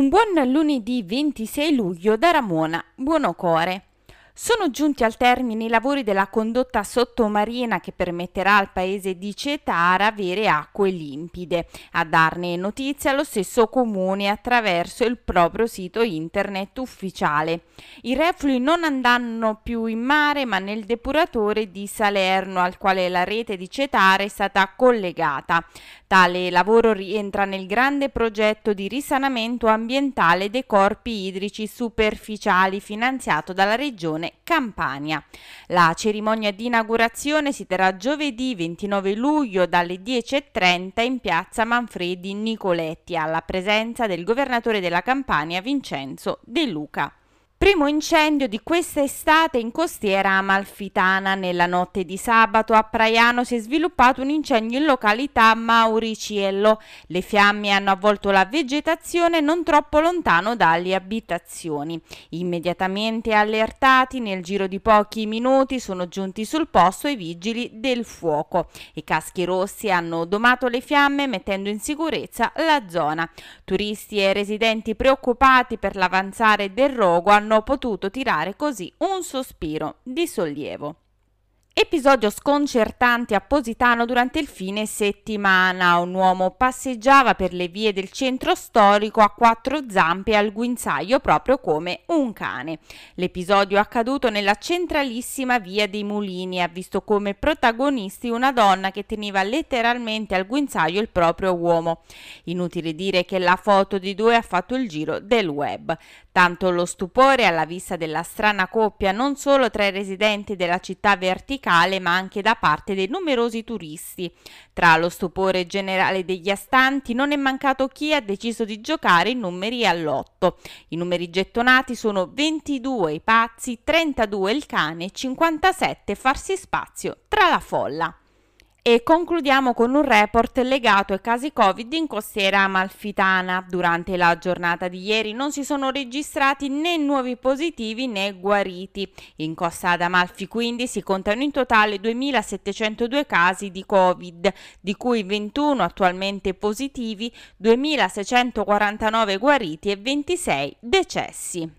Un buon lunedì 26 luglio da Ramona, Buonocore. Sono giunti al termine i lavori della condotta sottomarina che permetterà al paese di Cetara avere acque limpide. A darne notizia lo stesso comune attraverso il proprio sito internet ufficiale. I reflui non andranno più in mare ma nel depuratore di Salerno al quale la rete di Cetara è stata collegata. Tale lavoro rientra nel grande progetto di risanamento ambientale dei corpi idrici superficiali finanziato dalla regione Campania. La cerimonia di inaugurazione si terrà giovedì 29 luglio dalle 10:30 in piazza Manfredi Nicoletti alla presenza del governatore della Campania Vincenzo De Luca. Primo incendio di questa estate in costiera amalfitana. Nella notte di sabato a Praiano si è sviluppato un incendio in località Mauriciello. Le fiamme hanno avvolto la vegetazione non troppo lontano dalle abitazioni. Immediatamente allertati, nel giro di pochi minuti sono giunti sul posto i vigili del fuoco. I caschi rossi hanno domato le fiamme mettendo in sicurezza la zona. Turisti e residenti preoccupati per l'avanzare del rogo hanno potuto tirare così un sospiro di sollievo. Episodio sconcertante a Positano durante il fine settimana. Un uomo passeggiava per le vie del centro storico a quattro zampe al guinzaglio proprio come un cane. L'episodio è accaduto nella centralissima via dei Mulini. Ha visto come protagonisti una donna che teneva letteralmente al guinzaglio il proprio uomo. Inutile dire che la foto di due ha fatto il giro del web. Tanto lo stupore alla vista della strana coppia non solo tra i residenti della città verticale ma anche da parte dei numerosi turisti. Tra lo stupore generale degli astanti non è mancato chi ha deciso di giocare i numeri all'otto. I numeri gettonati sono 22 i pazzi, 32 il cane e 57 farsi spazio tra la folla. E concludiamo con un report legato ai casi Covid in costiera amalfitana. Durante la giornata di ieri non si sono registrati né nuovi positivi né guariti. In costa ad Amalfi quindi si contano in totale 2.702 casi di Covid, di cui 21 attualmente positivi, 2.649 guariti e 26 decessi.